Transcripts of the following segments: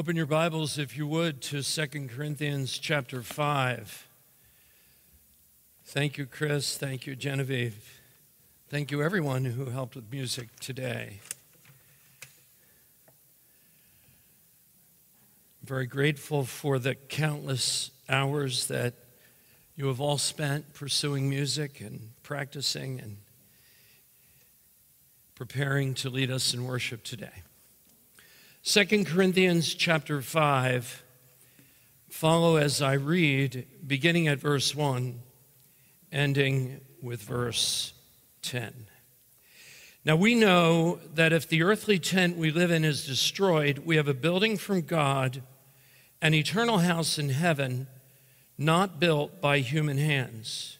Open your Bibles, if you would, to 2 Corinthians chapter 5. Thank you, Chris. Thank you, Genevieve. Thank you, everyone who helped with music today. I'm very grateful for the countless hours that you have all spent pursuing music and practicing and preparing to lead us in worship today. 2 Corinthians chapter 5, follow as I read, beginning at verse 1, ending with verse 10. Now we know that if the earthly tent we live in is destroyed, we have a building from God, an eternal house in heaven, not built by human hands.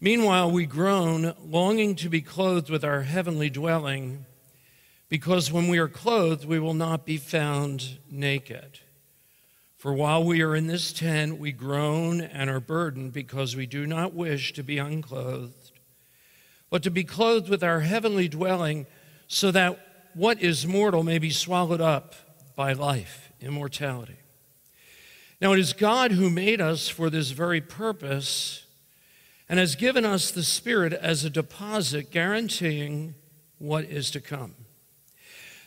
Meanwhile, we groan, longing to be clothed with our heavenly dwelling, because when we are clothed, we will not be found naked. For while we are in this tent, we groan and are burdened because we do not wish to be unclothed, but to be clothed with our heavenly dwelling so that what is mortal may be swallowed up by life, immortality. Now it is God who made us for this very purpose and has given us the Spirit as a deposit guaranteeing what is to come.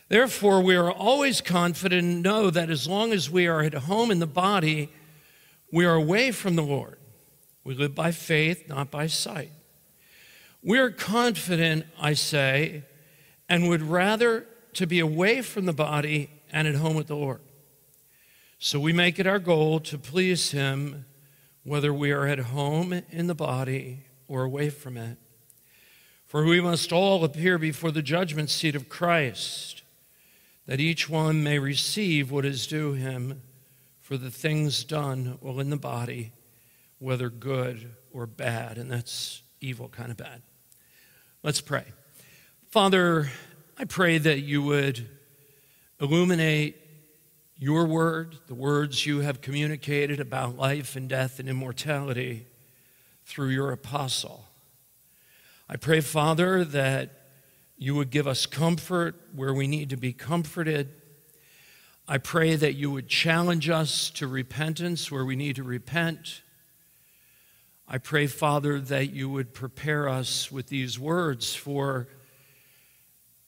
Therefore, we are always confident and know that as long as we are at home in the body, we are away from the Lord. We live by faith, not by sight. We are confident, I say, and would rather to be away from the body and at home with the Lord. So we make it our goal to please Him, whether we are at home in the body or away from it. For we must all appear before the judgment seat of Christ, that each one may receive what is due him for the things done while in the body, whether good or bad, and that's evil kind of bad. Let's pray. Father, I pray that you would illuminate your word, the words you have communicated about life and death and immortality through your apostle. I pray, Father, that you would give us comfort where we need to be comforted. I pray that you would challenge us to repentance where we need to repent. I pray, Father, that you would prepare us with these words for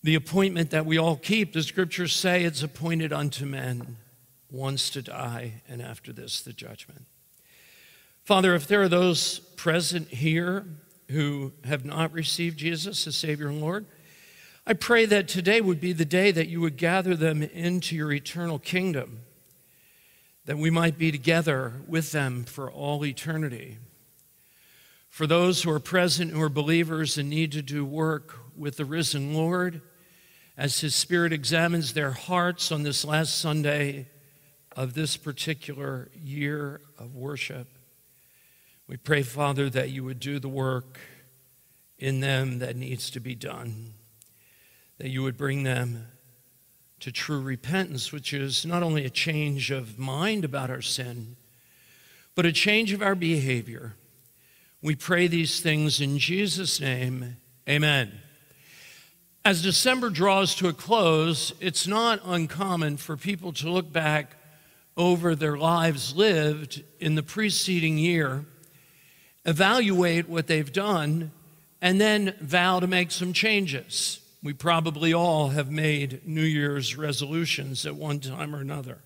the appointment that we all keep. The scriptures say it's appointed unto men once to die, and after this, the judgment. Father, if there are those present here who have not received Jesus as Savior and Lord, I pray that today would be the day that you would gather them into your eternal kingdom, that we might be together with them for all eternity. For those who are present, who are believers and need to do work with the risen Lord, as His Spirit examines their hearts on this last Sunday of this particular year of worship, we pray, Father, that you would do the work in them that needs to be done, that you would bring them to true repentance, which is not only a change of mind about our sin, but a change of our behavior. We pray these things in Jesus' name, amen. As December draws to a close, it's not uncommon for people to look back over their lives lived in the preceding year, evaluate what they've done, and then vow to make some changes. We probably all have made New Year's resolutions at one time or another.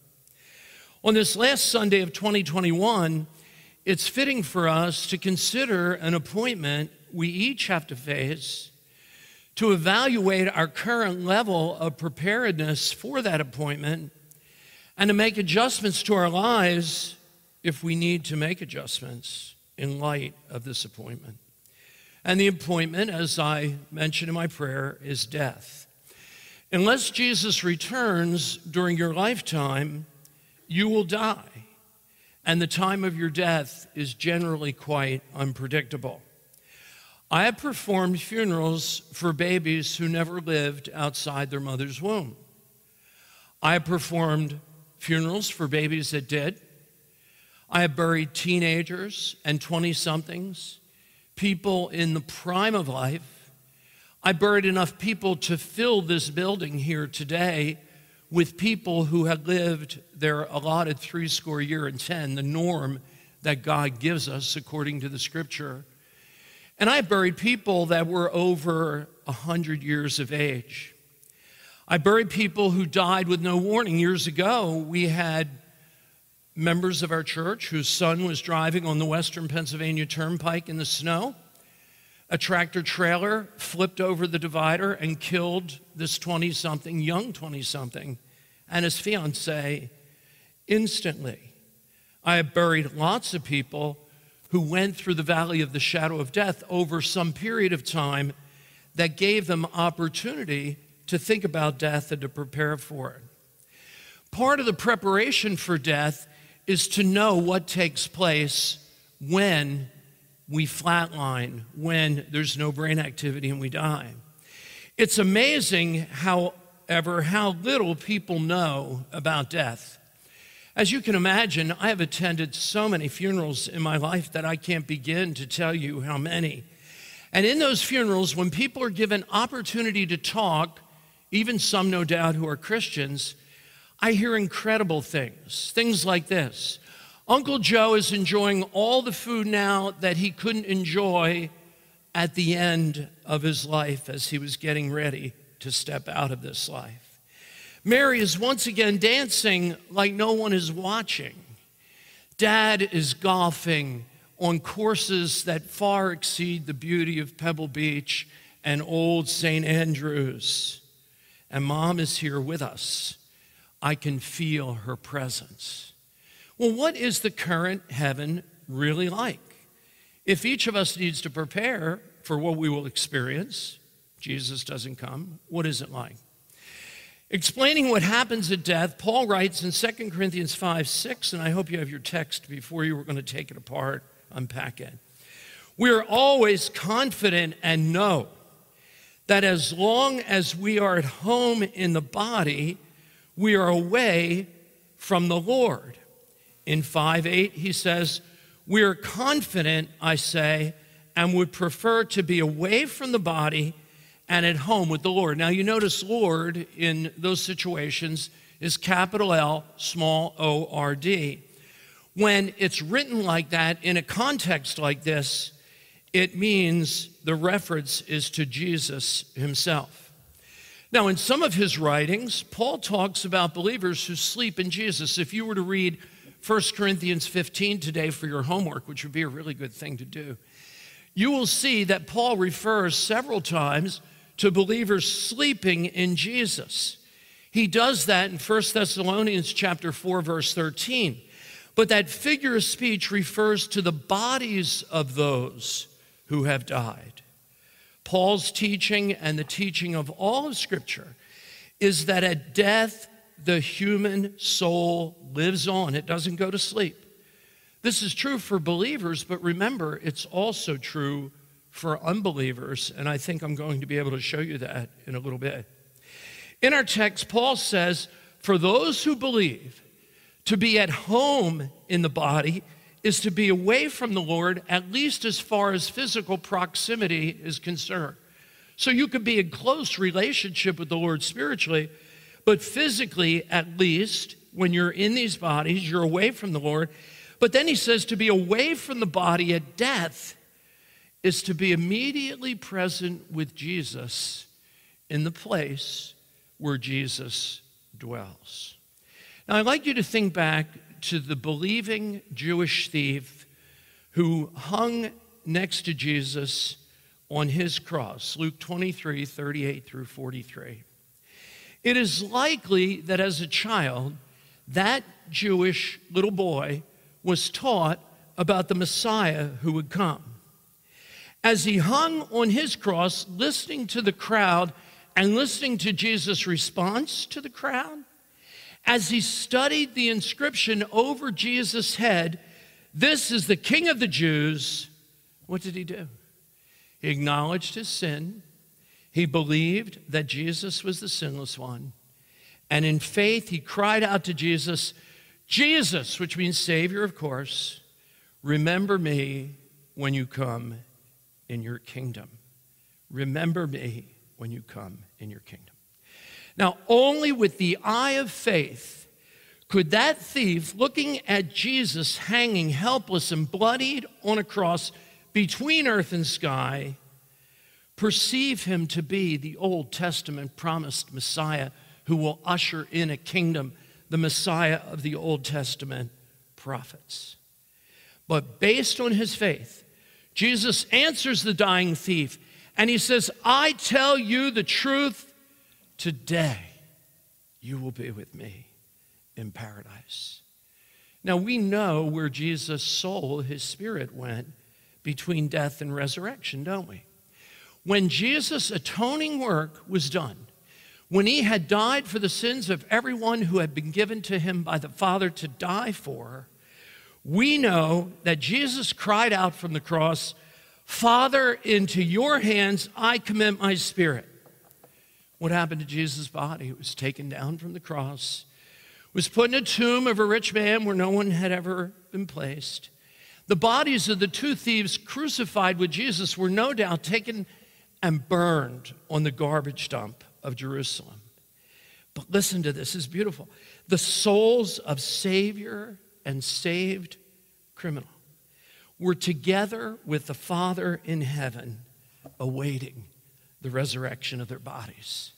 On this last Sunday of 2021, it's fitting for us to consider an appointment we each have to face to evaluate our current level of preparedness for that appointment and to make adjustments to our lives if we need to make adjustments in light of this appointment. And the appointment, as I mentioned in my prayer, is death. Unless Jesus returns during your lifetime, you will die, and the time of your death is generally quite unpredictable. I have performed funerals for babies who never lived outside their mother's womb. I have performed funerals for babies that did. I have buried teenagers and 20-somethings, people in the prime of life. I buried enough people to fill this building here today with people who had lived their allotted 70 years, the norm that God gives us according to the scripture. And I buried people that were over 100 years of age. I buried people who died with no warning. Years ago, we had members of our church whose son was driving on the Western Pennsylvania Turnpike in the snow. A tractor trailer flipped over the divider and killed this 20-something, young 20-something, and his fiancée instantly. I have buried lots of people who went through the valley of the shadow of death over some period of time that gave them opportunity to think about death and to prepare for it. Part of the preparation for death is to know what takes place when we flatline, when there's no brain activity and we die. It's amazing, however, how little people know about death. As you can imagine, I have attended so many funerals in my life that I can't begin to tell you how many. And in those funerals, when people are given opportunity to talk, even some, no doubt, who are Christians, I hear incredible things, things like this. Uncle Joe is enjoying all the food now that he couldn't enjoy at the end of his life as he was getting ready to step out of this life. Mary is once again dancing like no one is watching. Dad is golfing on courses that far exceed the beauty of Pebble Beach and Old St. Andrews. And Mom is here with us. I can feel her presence. Well, what is the current heaven really like? If each of us needs to prepare for what we will experience, Jesus doesn't come, what is it like? Explaining what happens at death, Paul writes in 2 Corinthians 5:6, and I hope you have your text before you were going to take it apart, unpack it. We are always confident and know that as long as we are at home in the body, we are away from the Lord. In 5:8, he says, we are confident, I say, and would prefer to be away from the body and at home with the Lord. Now, you notice Lord in those situations is capital L, small O-R-D. When it's written like that, in a context like this, it means the reference is to Jesus himself. Now, in some of his writings, Paul talks about believers who sleep in Jesus. If you were to read 1 Corinthians 15 today for your homework, which would be a really good thing to do, you will see that Paul refers several times to believers sleeping in Jesus. He does that in 1 Thessalonians chapter 4, verse 13. But that figure of speech refers to the bodies of those who have died. Paul's teaching and the teaching of all of Scripture is that at death, the human soul lives on. It doesn't go to sleep. This is true for believers, but remember, it's also true for unbelievers, and I think I'm going to be able to show you that in a little bit. In our text, Paul says, for those who believe, to be at home in the body is to be away from the Lord, at least as far as physical proximity is concerned. So you could be in close relationship with the Lord spiritually, but physically, at least, when you're in these bodies, you're away from the Lord. But then he says to be away from the body at death is to be immediately present with Jesus in the place where Jesus dwells. Now, I'd like you to think back to the believing Jewish thief who hung next to Jesus on his cross, Luke 23, 38 through 43. It is likely that as a child, that Jewish little boy was taught about the Messiah who would come. As he hung on his cross, listening to the crowd and listening to Jesus' response to the crowd, as he studied the inscription over Jesus' head, "This is the King of the Jews," what did he do? He acknowledged his sin. He believed that Jesus was the sinless one. And in faith, he cried out to Jesus, "Jesus," which means Savior, of course, "remember me when you come in your kingdom." Remember me when you come in your kingdom. Now, only with the eye of faith could that thief, looking at Jesus hanging helpless and bloodied on a cross between earth and sky, perceive him to be the Old Testament promised Messiah who will usher in a kingdom, the Messiah of the Old Testament prophets. But based on his faith, Jesus answers the dying thief, and he says, I tell you the truth, today you will be with me in paradise. Now, we know where Jesus' soul, his spirit, went between death and resurrection, don't we? When Jesus' atoning work was done, when he had died for the sins of everyone who had been given to him by the Father to die for, we know that Jesus cried out from the cross, Father, into your hands I commit my spirit. What happened to Jesus' body? It was taken down from the cross, was put in a tomb of a rich man where no one had ever been placed. The bodies of the two thieves crucified with Jesus were no doubt taken and burned on the garbage dump of Jerusalem. But listen to this, it's beautiful. The souls of Savior and saved criminal were together with the Father in heaven awaiting the resurrection of their bodies.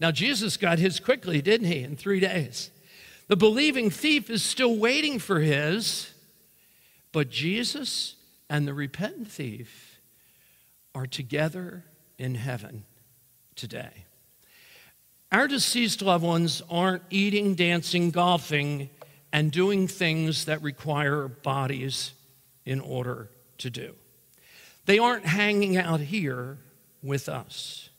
Now, Jesus got his quickly, didn't he, in 3 days? The believing thief is still waiting for his, but Jesus and the repentant thief are together in heaven today. Our deceased loved ones aren't eating, dancing, golfing, and doing things that require bodies in order to do. They aren't hanging out here with us.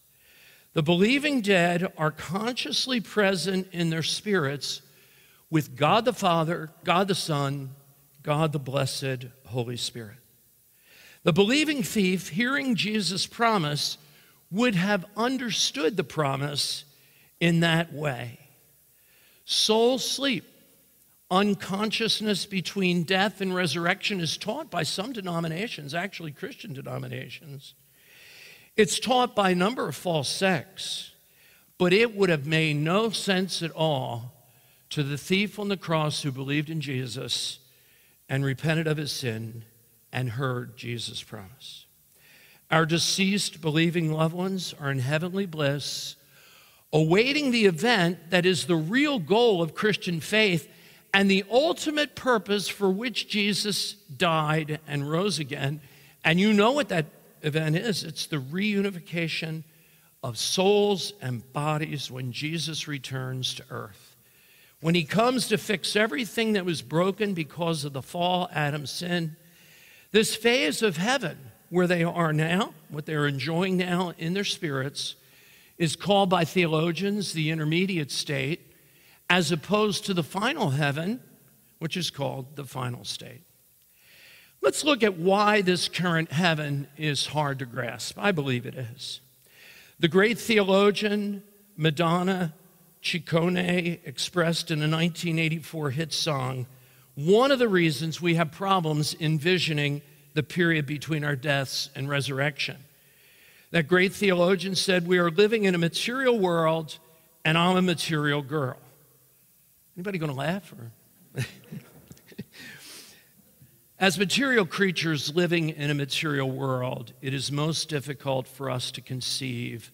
The believing dead are consciously present in their spirits with God the Father, God the Son, God the blessed Holy Spirit. The believing thief, hearing Jesus' promise, would have understood the promise in that way. Soul sleep, unconsciousness between death and resurrection, is taught by some denominations, actually Christian denominations. It's taught by a number of false sects, but it would have made no sense at all to the thief on the cross who believed in Jesus and repented of his sin and heard Jesus' promise. Our deceased believing loved ones are in heavenly bliss, awaiting the event that is the real goal of Christian faith and the ultimate purpose for which Jesus died and rose again. And you know what that event is. It's the reunification of souls and bodies when Jesus returns to earth. When he comes to fix everything that was broken because of the fall, Adam's sin, this phase of heaven where they are now, what they're enjoying now in their spirits, is called by theologians the intermediate state, as opposed to the final heaven, which is called the final state. Let's look at why this current heaven is hard to grasp. I believe it is. The great theologian, Madonna Ciccone, expressed in a 1984 hit song, one of the reasons we have problems envisioning the period between our deaths and resurrection. That great theologian said, we are living in a material world, and I'm a material girl. Anybody gonna laugh? Or? As material creatures living in a material world, it is most difficult for us to conceive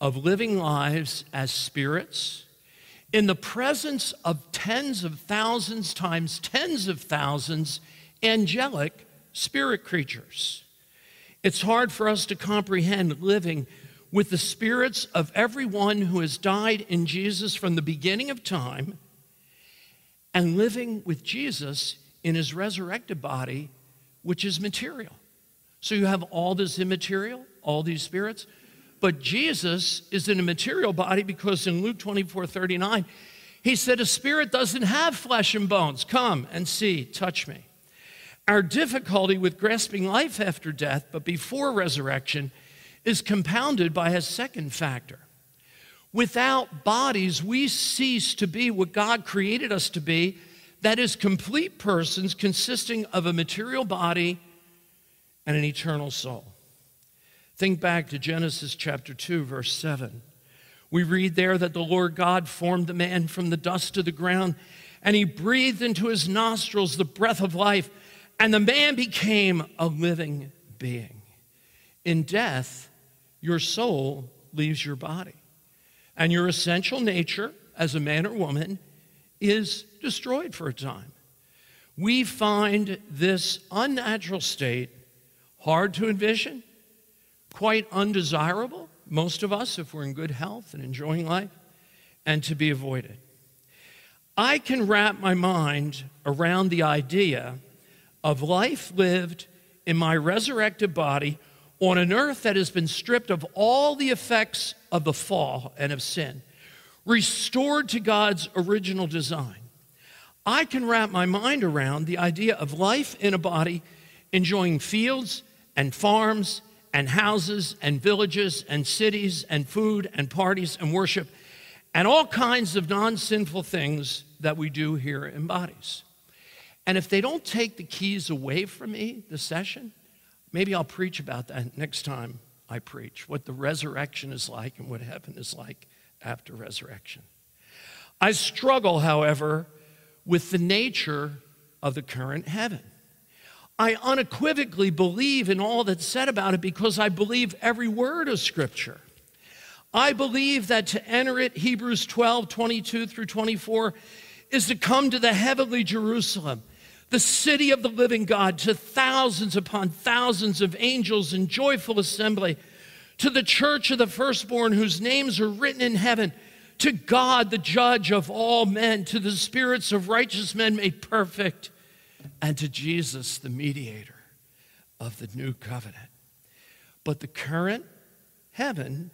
of living lives as spirits in the presence of tens of thousands times tens of thousands angelic spirit creatures. It's hard for us to comprehend living with the spirits of everyone who has died in Jesus from the beginning of time and living with Jesus in his resurrected body, which is material. So you have all this immaterial, all these spirits, but Jesus is in a material body because in Luke 24:39, he said, a spirit doesn't have flesh and bones. Come and see, touch me. Our difficulty with grasping life after death, but before resurrection, is compounded by a second factor. Without bodies, we cease to be what God created us to be, that is, complete persons consisting of a material body and an eternal soul. Think back to Genesis chapter 2, verse 7, We read there that the Lord God formed the man from the dust of the ground, and he breathed into his nostrils the breath of life, and the man became a living being. In death, your soul leaves your body, and your essential nature as a man or woman is destroyed for a time. We find this unnatural state hard to envision, quite undesirable, most of us, if we're in good health and enjoying life, and to be avoided. I can wrap my mind around the idea of life lived in my resurrected body on an earth that has been stripped of all the effects of the fall and of sin, restored to God's original design. I can wrap my mind around the idea of life in a body enjoying fields and farms and houses and villages and cities and food and parties and worship and all kinds of non-sinful things that we do here in bodies. And if they don't take the keys away from me this session, maybe I'll preach about that next time I preach, what the resurrection is like and what heaven is like after resurrection. I struggle, however, with the nature of the current heaven. I unequivocally believe in all that's said about it because I believe every word of Scripture. I believe that to enter it, Hebrews 12, 22 through 24, is to come to the heavenly Jerusalem, the city of the living God, to thousands upon thousands of angels in joyful assembly, to the church of the firstborn whose names are written in heaven, to God, the judge of all men, to the spirits of righteous men made perfect, and to Jesus, the mediator of the new covenant. But the current heaven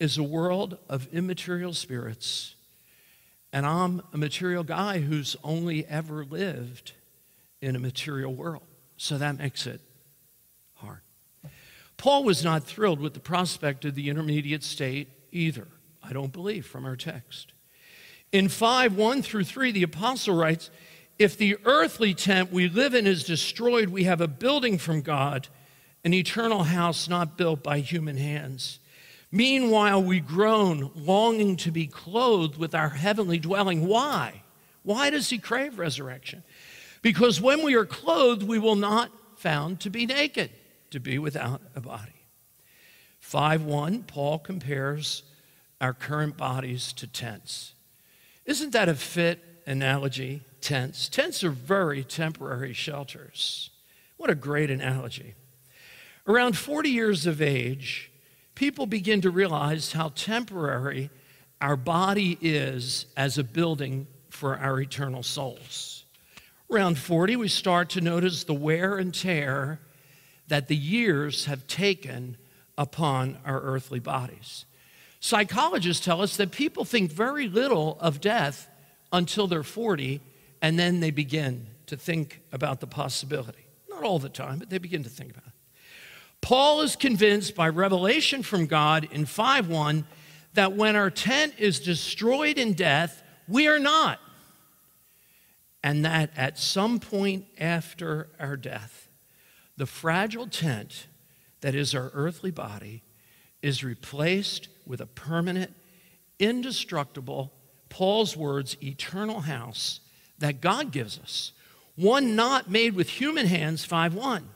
is a world of immaterial spirits, and I'm a material guy who's only ever lived in a material world, so that makes it hard. Paul was not thrilled with the prospect of the intermediate state either, I don't believe, from our text. In 5:1 through 3, the apostle writes, "If the earthly tent we live in is destroyed, we have a building from God, an eternal house not built by human hands. Meanwhile, we groan, longing to be clothed with our heavenly dwelling." Why? Why does he crave resurrection? Because when we are clothed, we will not be found to be naked, to be without a body. 5:1, Paul compares our current bodies to tents. Isn't that a fit analogy? Tents. Tents are very temporary shelters. What a great analogy. Around 40 years of age, people begin to realize how temporary our body is as a building for our eternal souls. Around 40, we start to notice the wear and tear that the years have taken upon our earthly bodies. Psychologists tell us that people think very little of death until they're 40, and then they begin to think about the possibility. Not all the time, but they begin to think about it. Paul is convinced by revelation from God in 5:1 that when our tent is destroyed in death, we are not. And that at some point after our death, the fragile tent that is our earthly body is replaced with a permanent, indestructible, Paul's words, eternal house that God gives us, one not made with human hands, 5:1.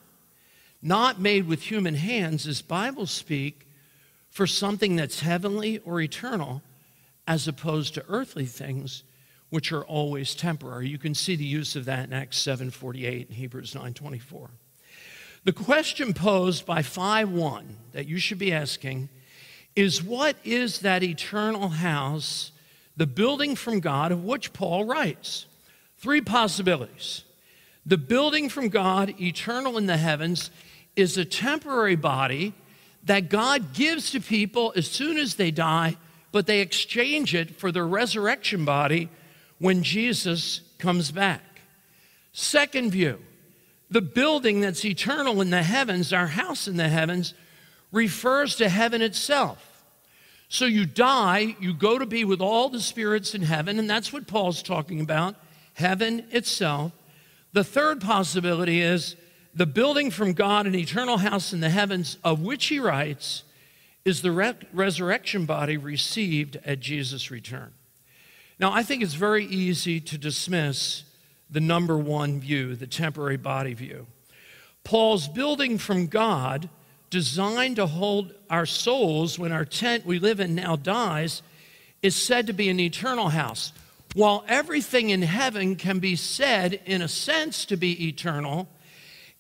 Not made with human hands is Bible speak for something that's heavenly or eternal as opposed to earthly things, which are always temporary. You can see the use of that in Acts 7:48 and Hebrews 9:24. The question posed by 5:1 that you should be asking is, what is that eternal house, the building from God, of which Paul writes? Three possibilities. The building from God, eternal in the heavens, is a temporary body that God gives to people as soon as they die, but they exchange it for their resurrection body when Jesus comes back. Second view, the building that's eternal in the heavens, our house in the heavens, refers to heaven itself. So you die, you go to be with all the spirits in heaven, and that's what Paul's talking about, heaven itself. The third possibility is the building from God, an eternal house in the heavens, of which he writes, is the resurrection body received at Jesus' return. Now, I think it's very easy to dismiss the number one view, the temporary body view. Paul's building from God, designed to hold our souls when our tent we live in now dies, is said to be an eternal house. While everything in heaven can be said, in a sense, to be eternal,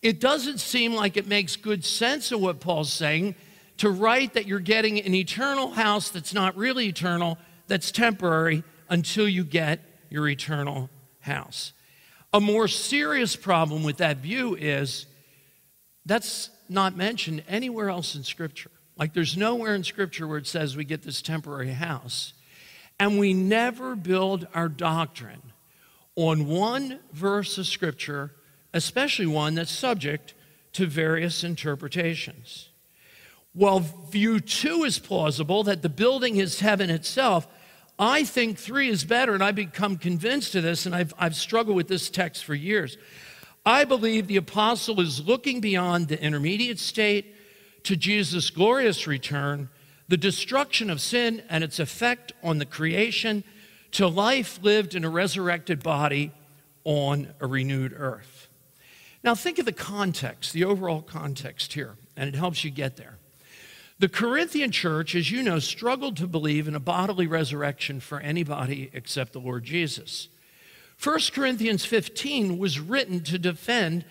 it doesn't seem like it makes good sense of what Paul's saying to write that you're getting an eternal house that's not really eternal, that's temporary, until you get your eternal house. A more serious problem with that view is that's not mentioned anywhere else in Scripture. Like, there's nowhere in Scripture where it says we get this temporary house. And we never build our doctrine on one verse of Scripture, especially one that's subject to various interpretations. While view two is plausible, that the building is heaven itself, I think three is better, and I've become convinced of this, and I've struggled with this text for years. I believe the apostle is looking beyond the intermediate state to Jesus' glorious return, the destruction of sin and its effect on the creation, to life lived in a resurrected body on a renewed earth. Now think of the context, the overall context here, and it helps you get there. The Corinthian church, as you know, struggled to believe in a bodily resurrection for anybody except the Lord Jesus. 1 Corinthians 15 was written to defend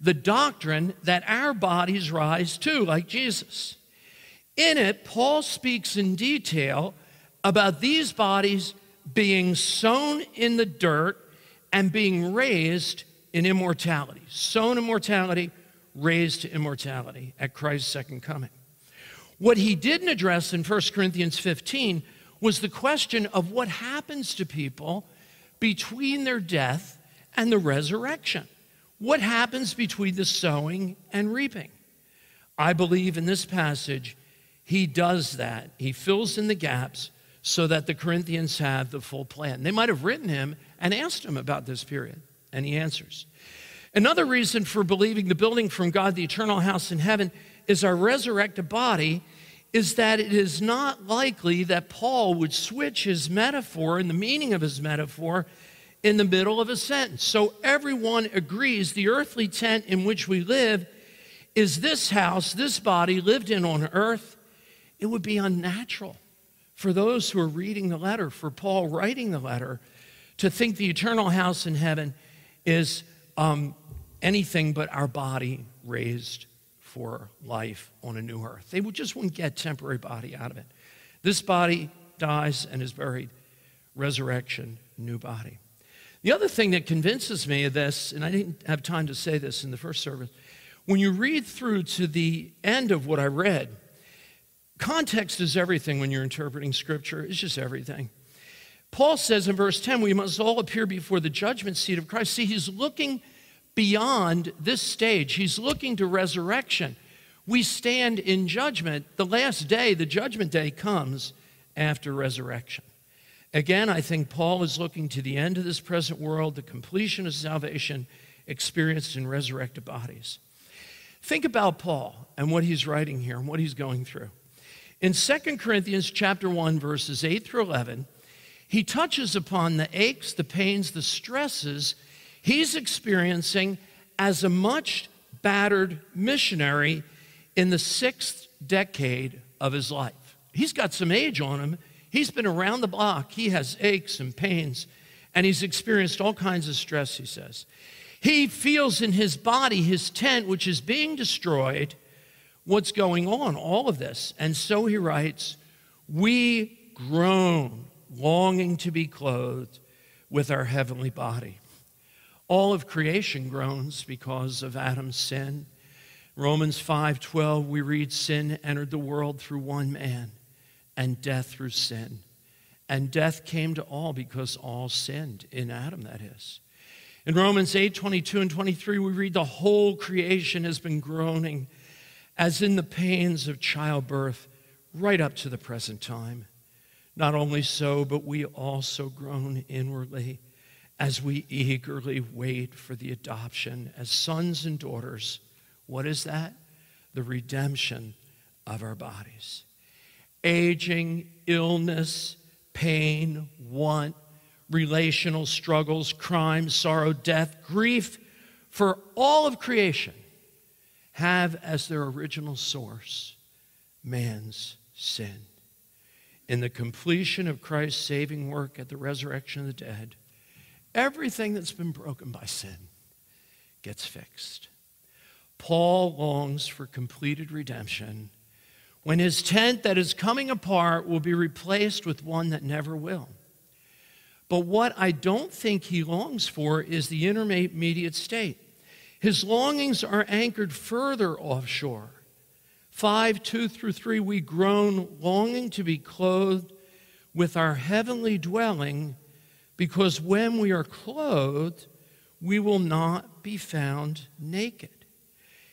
the doctrine that our bodies rise too, like Jesus. In it, Paul speaks in detail about these bodies being sown in the dirt and being raised in immortality. Sown immortality, raised to immortality at Christ's second coming. What he didn't address in 1 Corinthians 15 was the question of what happens to people between their death and the resurrection. What happens between the sowing and reaping? I believe in this passage, he does that. He fills in the gaps so that the Corinthians have the full plan. They might have written him and asked him about this period, and he answers. Another reason for believing the building from God, the eternal house in heaven, is our resurrected body, is that it is not likely that Paul would switch his metaphor and the meaning of his metaphor in the middle of a sentence. So everyone agrees the earthly tent in which we live is this house, this body lived in on earth. It would be unnatural for those who are reading the letter, for Paul writing the letter, to think the eternal house in heaven is anything but our body raised for life on a new earth. They just wouldn't get temporary body out of it. This body dies and is buried. Resurrection, new body. The other thing that convinces me of this, and I didn't have time to say this in the first service, when you read through to the end of what I read, context is everything when you're interpreting Scripture. It's just everything. Paul says in verse 10, we must all appear before the judgment seat of Christ. See, he's looking beyond this stage. He's looking to resurrection. We stand in judgment. The last day, the judgment day, comes after resurrection. Again, I think Paul is looking to the end of this present world, the completion of salvation experienced in resurrected bodies. Think about Paul and what he's writing here and what he's going through. In 2 Corinthians chapter 1, verses 8 through 11, he touches upon the aches, the pains, the stresses he's experiencing as a much battered missionary in the 6th decade of his life. He's got some age on him. He's been around the block. He has aches and pains, and he's experienced all kinds of stress, he says. He feels in his body, his tent, which is being destroyed, what's going on, all of this. And so he writes, we groan, longing to be clothed with our heavenly body. All of creation groans because of Adam's sin. Romans 5:12, we read, sin entered the world through one man, and death through sin. And death came to all because all sinned, in Adam that is. In Romans 8:22 and 23, we read, the whole creation has been groaning as in the pains of childbirth right up to the present time. Not only so, but we also groan inwardly, as we eagerly wait for the adoption as sons and daughters. What is that? The redemption of our bodies. aging, illness, pain, want, relational struggles, crime, sorrow, death, grief for all of creation have as their original source man's sin. In the completion of Christ's saving work at the resurrection of the dead, everything that's been broken by sin gets fixed. Paul longs for completed redemption when his tent that is coming apart will be replaced with one that never will. But what I don't think he longs for is the intermediate state. His longings are anchored further offshore. 5:2-3, we groan, longing to be clothed with our heavenly dwelling, because when we are clothed, we will not be found naked.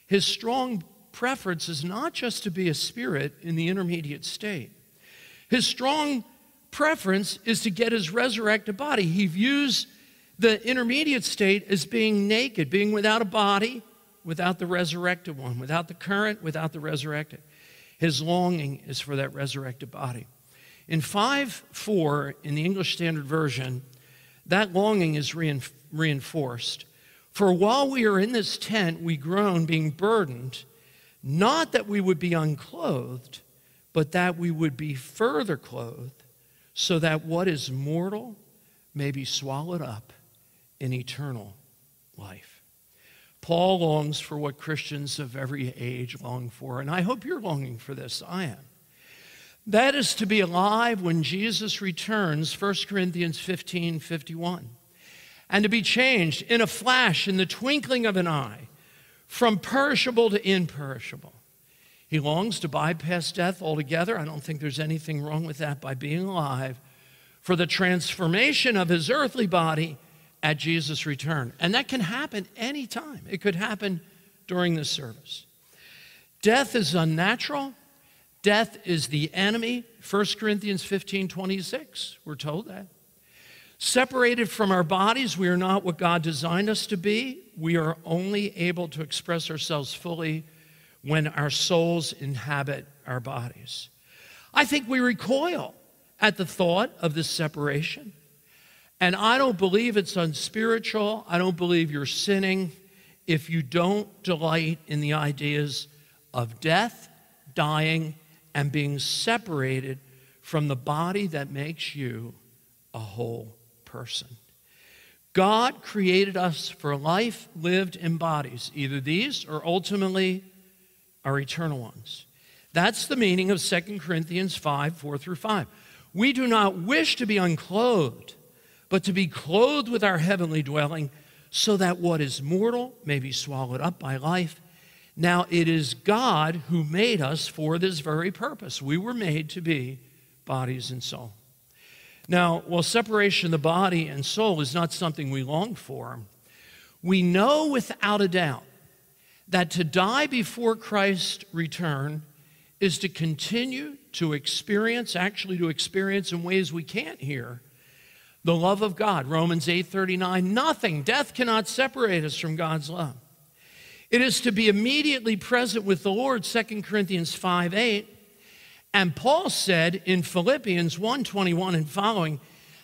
His strong preference is not just to be a spirit in the intermediate state. His strong preference is to get his resurrected body. He views the intermediate state as being naked, being without a body, without the resurrected one, without the current, without the resurrected. His longing is for that resurrected body. In 5:4, in the English Standard Version, that longing is reinforced. For while we are in this tent, we groan, being burdened, not that we would be unclothed, but that we would be further clothed, so that what is mortal may be swallowed up in eternal life. Paul longs for what Christians of every age long for, and I hope you're longing for this. I am. That is to be alive when Jesus returns, 1 Corinthians 15:51, and to be changed in a flash, in the twinkling of an eye, from perishable to imperishable. He longs to bypass death altogether. I don't think there's anything wrong with that by being alive for the transformation of his earthly body at Jesus' return. And that can happen anytime. It could happen during this service. Death is unnatural. Death is the enemy. 1 Corinthians 15:26, we're told that. Separated from our bodies, we are not what God designed us to be. We are only able to express ourselves fully when our souls inhabit our bodies. I think we recoil at the thought of this separation. And I don't believe it's unspiritual. I don't believe you're sinning if you don't delight in the ideas of death, dying, and being separated from the body that makes you a whole person. God created us for life lived in bodies, either these or ultimately our eternal ones. That's the meaning of 2 Corinthians 5:4-5. We do not wish to be unclothed, but to be clothed with our heavenly dwelling, so that what is mortal may be swallowed up by life. Now it is God who made us for this very purpose. We were made to be bodies and soul. Now, while separation of the body and soul is not something we long for, we know without a doubt that to die before Christ's return is to continue to experience, actually to experience in ways we can't hear, the love of God. Romans 8:39, nothing, death cannot separate us from God's love. It is to be immediately present with the Lord, 2 Corinthians 5:8. And Paul said in Philippians 1:21 and following,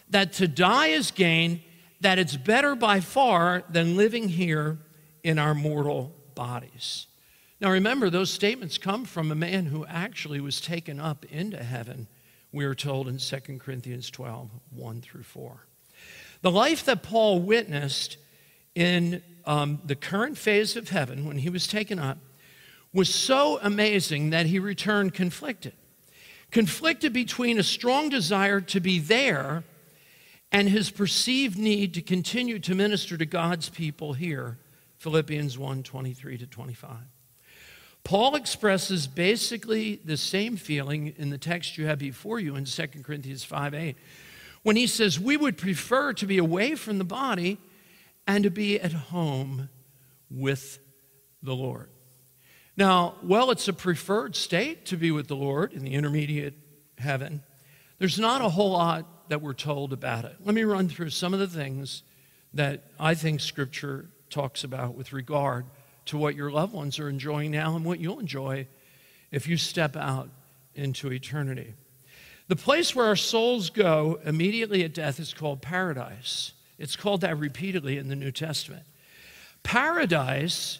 that to die is gain, that it's better by far than living here in our mortal bodies. Now remember, those statements come from a man who actually was taken up into heaven, we are told in 2 Corinthians 12:1-4. The life that Paul witnessed in the current phase of heaven when he was taken up was so amazing that he returned conflicted. Conflicted between a strong desire to be there and his perceived need to continue to minister to God's people here, Philippians 1:23-25. Paul expresses basically the same feeling in the text you have before you in 2 Corinthians 5:8, when he says, we would prefer to be away from the body and to be at home with the Lord. Now, while it's a preferred state to be with the Lord in the intermediate heaven, there's not a whole lot that we're told about it. Let me run through some of the things that I think Scripture talks about with regard to what your loved ones are enjoying now and what you'll enjoy if you step out into eternity. The place where our souls go immediately at death is called paradise. It's called that repeatedly in the New Testament. Paradise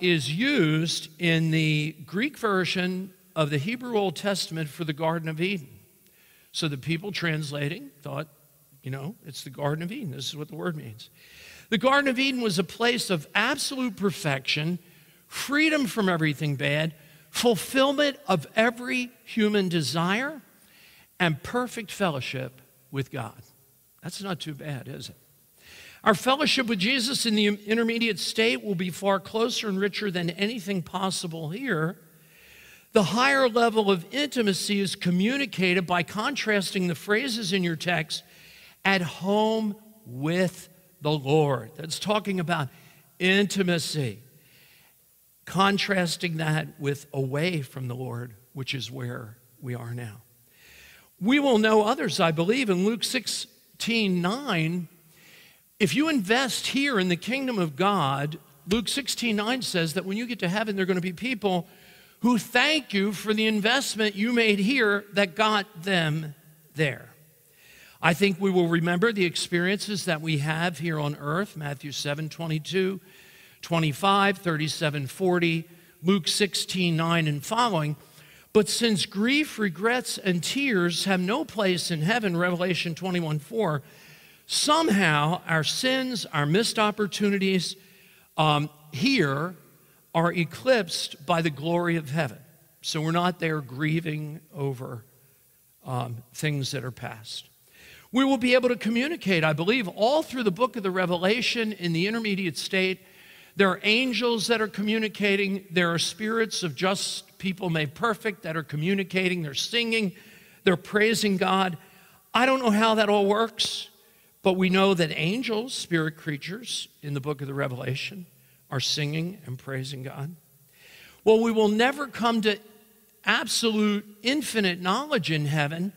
is used in the Greek version of the Hebrew Old Testament for the Garden of Eden. So the people translating thought, you know, it's the Garden of Eden. This is what the word means. The Garden of Eden was a place of absolute perfection, freedom from everything bad, fulfillment of every human desire, and perfect fellowship with God. That's not too bad, is it? Our fellowship with Jesus in the intermediate state will be far closer and richer than anything possible here. The higher level of intimacy is communicated by contrasting the phrases in your text, at home with the Lord. That's talking about intimacy. Contrasting that with away from the Lord, which is where we are now. We will know others, I believe, in Luke 16:9. If you invest here in the kingdom of God, Luke 16:9 says that when you get to heaven, there are going to be people who thank you for the investment you made here that got them there. I think we will remember the experiences that we have here on earth, Matthew 7:22, 25, 37, 40, Luke 16:9 and following. But since grief, regrets, and tears have no place in heaven, Revelation 21:4, somehow our sins, our missed opportunities here are eclipsed by the glory of heaven. So we're not there grieving over things that are past. We will be able to communicate, I believe, all through the book of the Revelation in the intermediate state. There are angels that are communicating. There are spirits of just people made perfect that are communicating. They're singing. They're praising God. I don't know how that all works. But we know that angels, spirit creatures in the book of the Revelation, are singing and praising God. Well, we will never come to absolute infinite knowledge in heaven.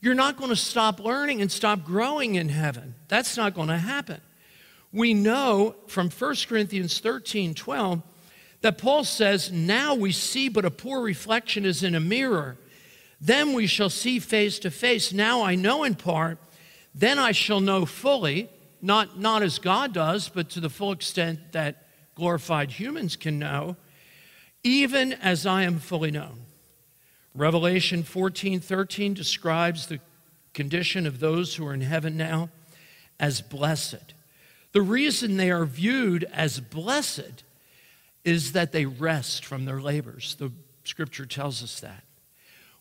You're not going to stop learning and stop growing in heaven. That's not going to happen. We know from 1 Corinthians 13:12 that Paul says, now we see but a poor reflection as in a mirror. Then we shall see face to face. Now I know in part. Then I shall know fully, not as God does, but to the full extent that glorified humans can know, even as I am fully known. Revelation 14:13 describes the condition of those who are in heaven now as blessed. The reason they are viewed as blessed is that they rest from their labors. The scripture tells us that.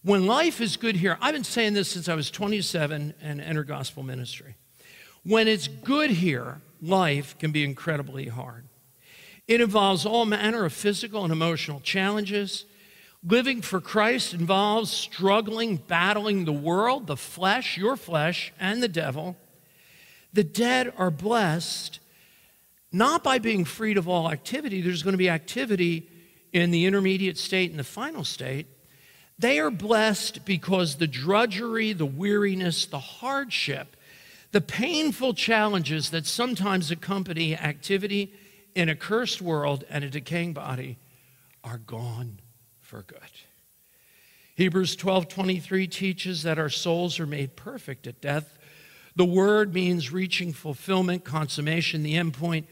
When life is good here, I've been saying this since I was 27 and entered gospel ministry. When it's good here, life can be incredibly hard. It involves all manner of physical and emotional challenges. Living for Christ involves struggling, battling the world, the flesh, your flesh, and the devil. The dead are blessed, not by being freed of all activity. There's going to be activity in the intermediate state and the final state. They are blessed because the drudgery, the weariness, the hardship, the painful challenges that sometimes accompany activity in a cursed world and a decaying body are gone for good. Hebrews 12:23 teaches that our souls are made perfect at death. The word means reaching fulfillment, consummation, the end point.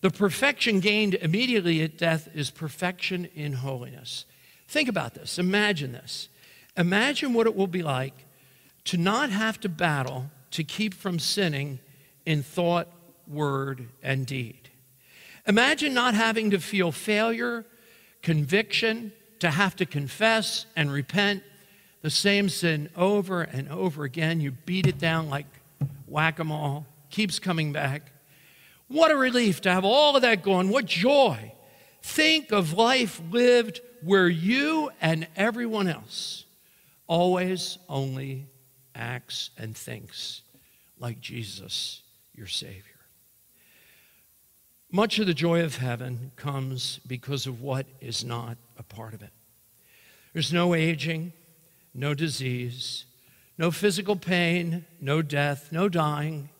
The perfection gained immediately at death is perfection in holiness. Think about this. Imagine this. Imagine what it will be like to not have to battle to keep from sinning in thought, word, and deed. Imagine not having to feel failure, conviction, to have to confess and repent the same sin over and over again. You beat it down like whack-a-mole, keeps coming back. What a relief to have all of that gone. What joy. Think of life lived where you and everyone else always only acts and thinks like Jesus, your Savior. Much of the joy of heaven comes because of what is not a part of it. There's no aging, no disease, no physical pain, no death, no dying,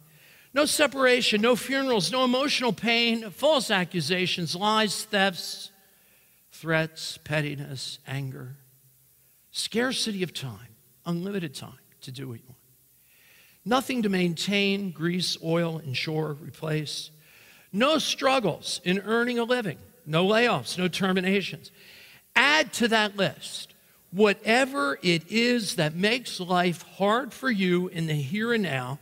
no separation, no funerals, no emotional pain, false accusations, lies, thefts, threats, pettiness, anger, Scarcity of time, unlimited time to do what you want. Nothing to maintain, grease, oil, insure, replace. No struggles in earning a living, no layoffs, no terminations. Add to that list whatever it is that makes life hard for you in the here and now,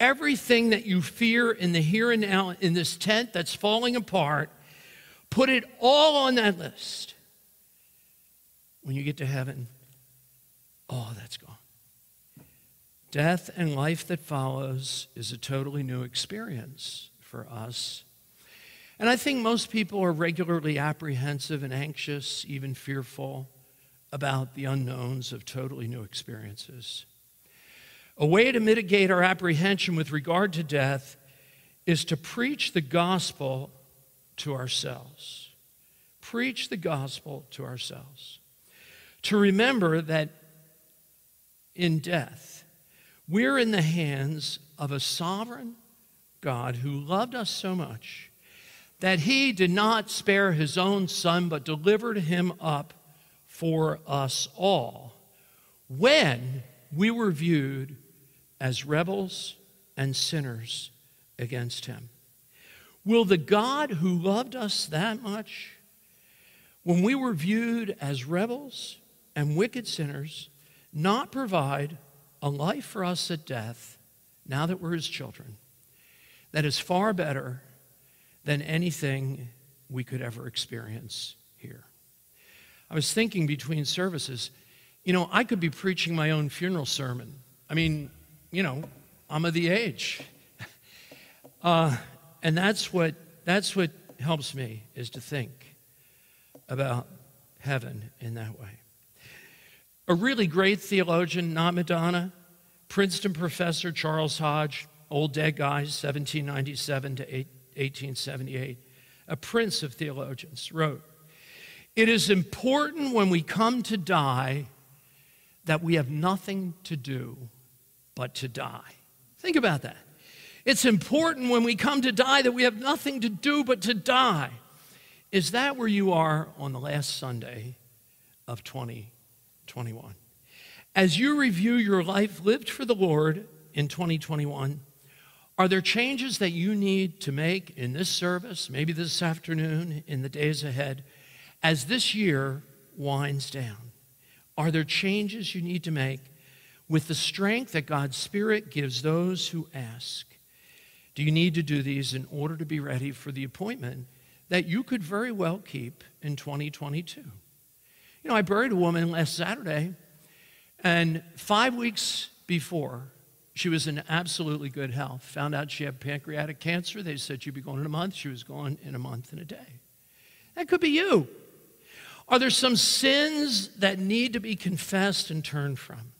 everything that you fear in the here and now in this tent that's falling apart, put it all on that list. When you get to heaven, all that's gone. Death and life that follows is a totally new experience for us. And I think most people are regularly apprehensive and anxious, even fearful, about the unknowns of totally new experiences. A way to mitigate our apprehension with regard to death is to preach the gospel to ourselves. Preach the gospel to ourselves. To remember that in death, we're in the hands of a sovereign God who loved us so much that he did not spare his own son, but delivered him up for us all when we were viewed as rebels and sinners against him. Will the God who loved us that much, when we were viewed as rebels and wicked sinners, not provide a life for us at death, now that we're his children, that is far better than anything we could ever experience here? I was thinking between services, you know, I could be preaching my own funeral sermon. I mean, you know, I'm of the age. And that's what helps me, is to think about heaven in that way. A really great theologian, not Madonna, Princeton professor Charles Hodge, old dead guy, 1797 to 1878, a prince of theologians, wrote, "It is important when we come to die that we have nothing to do but to die." Think about that. It's important when we come to die that we have nothing to do but to die. Is that where you are on the last Sunday of 2021? As you review your life lived for the Lord in 2021, are there changes that you need to make in this service, maybe this afternoon, in the days ahead, as this year winds down? Are there changes you need to make with the strength that God's Spirit gives those who ask? Do you need to do these in order to be ready for the appointment that you could very well keep in 2022. You know, I buried a woman last Saturday, and 5 weeks before, she was in absolutely good health. Found out she had pancreatic cancer. They said she'd be gone in a month. She was gone in a month and a day. That could be you. Are there some sins that need to be confessed and turned from?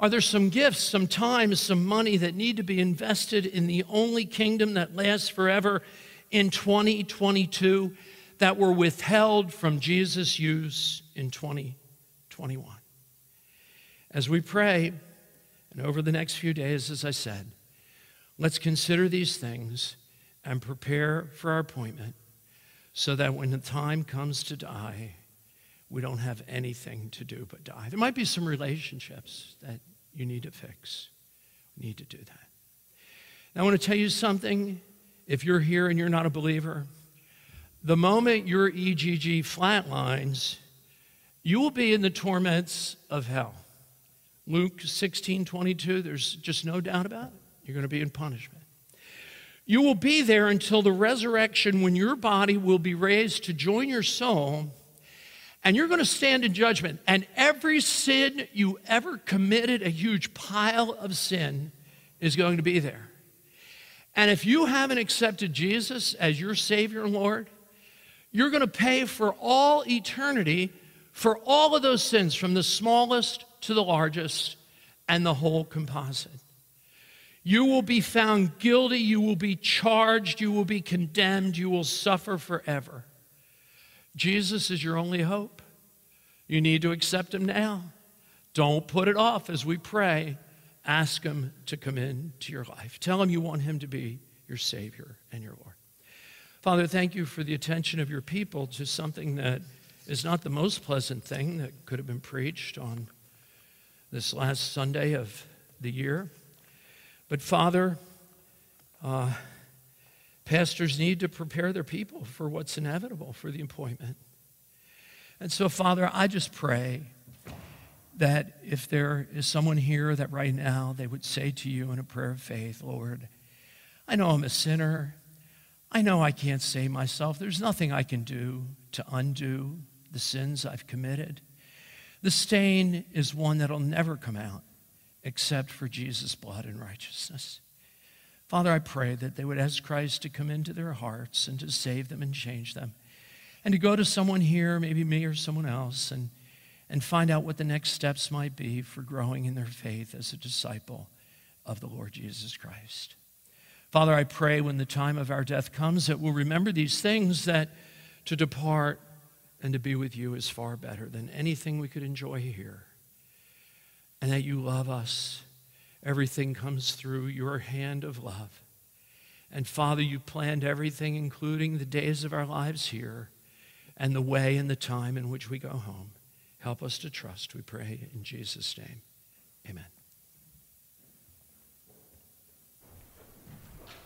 Are there some gifts, some time, some money that need to be invested in the only kingdom that lasts forever in 2022 that were withheld from Jesus' use in 2021. As we pray, and over the next few days, as I said, let's consider these things and prepare for our appointment so that when the time comes to die, we don't have anything to do but die. There might be some relationships that you need to fix. We need to do that. Now, I want to tell you something. If you're here and you're not a believer, the moment your EGG flatlines, you will be in the torments of hell. Luke 16:22, there's just no doubt about it. You're going to be in punishment. You will be there until the resurrection, when your body will be raised to join your soul, and you're going to stand in judgment. And every sin you ever committed, a huge pile of sin, is going to be there. And if you haven't accepted Jesus as your Savior and Lord, you're going to pay for all eternity for all of those sins, from the smallest to the largest, and the whole composite. You will be found guilty. You will be charged. You will be condemned. You will suffer forever. Jesus is your only hope. You need to accept him now. Don't put it off. As we pray, ask him to come into your life. Tell him you want him to be your Savior and your Lord. Father, thank you for the attention of your people to something that is not the most pleasant thing that could have been preached on this last Sunday of the year. But Father, pastors need to prepare their people for what's inevitable, for the appointment. And so, Father, I just pray that if there is someone here that right now they would say to you in a prayer of faith, Lord, I know I'm a sinner. I know I can't save myself. There's nothing I can do to undo the sins I've committed. The stain is one that'll never come out except for Jesus' blood and righteousness. Father, I pray that they would ask Christ to come into their hearts and to save them and change them, and to go to someone here, maybe me or someone else, and find out what the next steps might be for growing in their faith as a disciple of the Lord Jesus Christ. Father, I pray when the time of our death comes that we'll remember these things, that to depart and to be with you is far better than anything we could enjoy here, and that you love us. Everything comes through your hand of love. And Father, you planned everything, including the days of our lives here, and the way and the time in which we go home. Help us to trust, we pray in Jesus' name. Amen.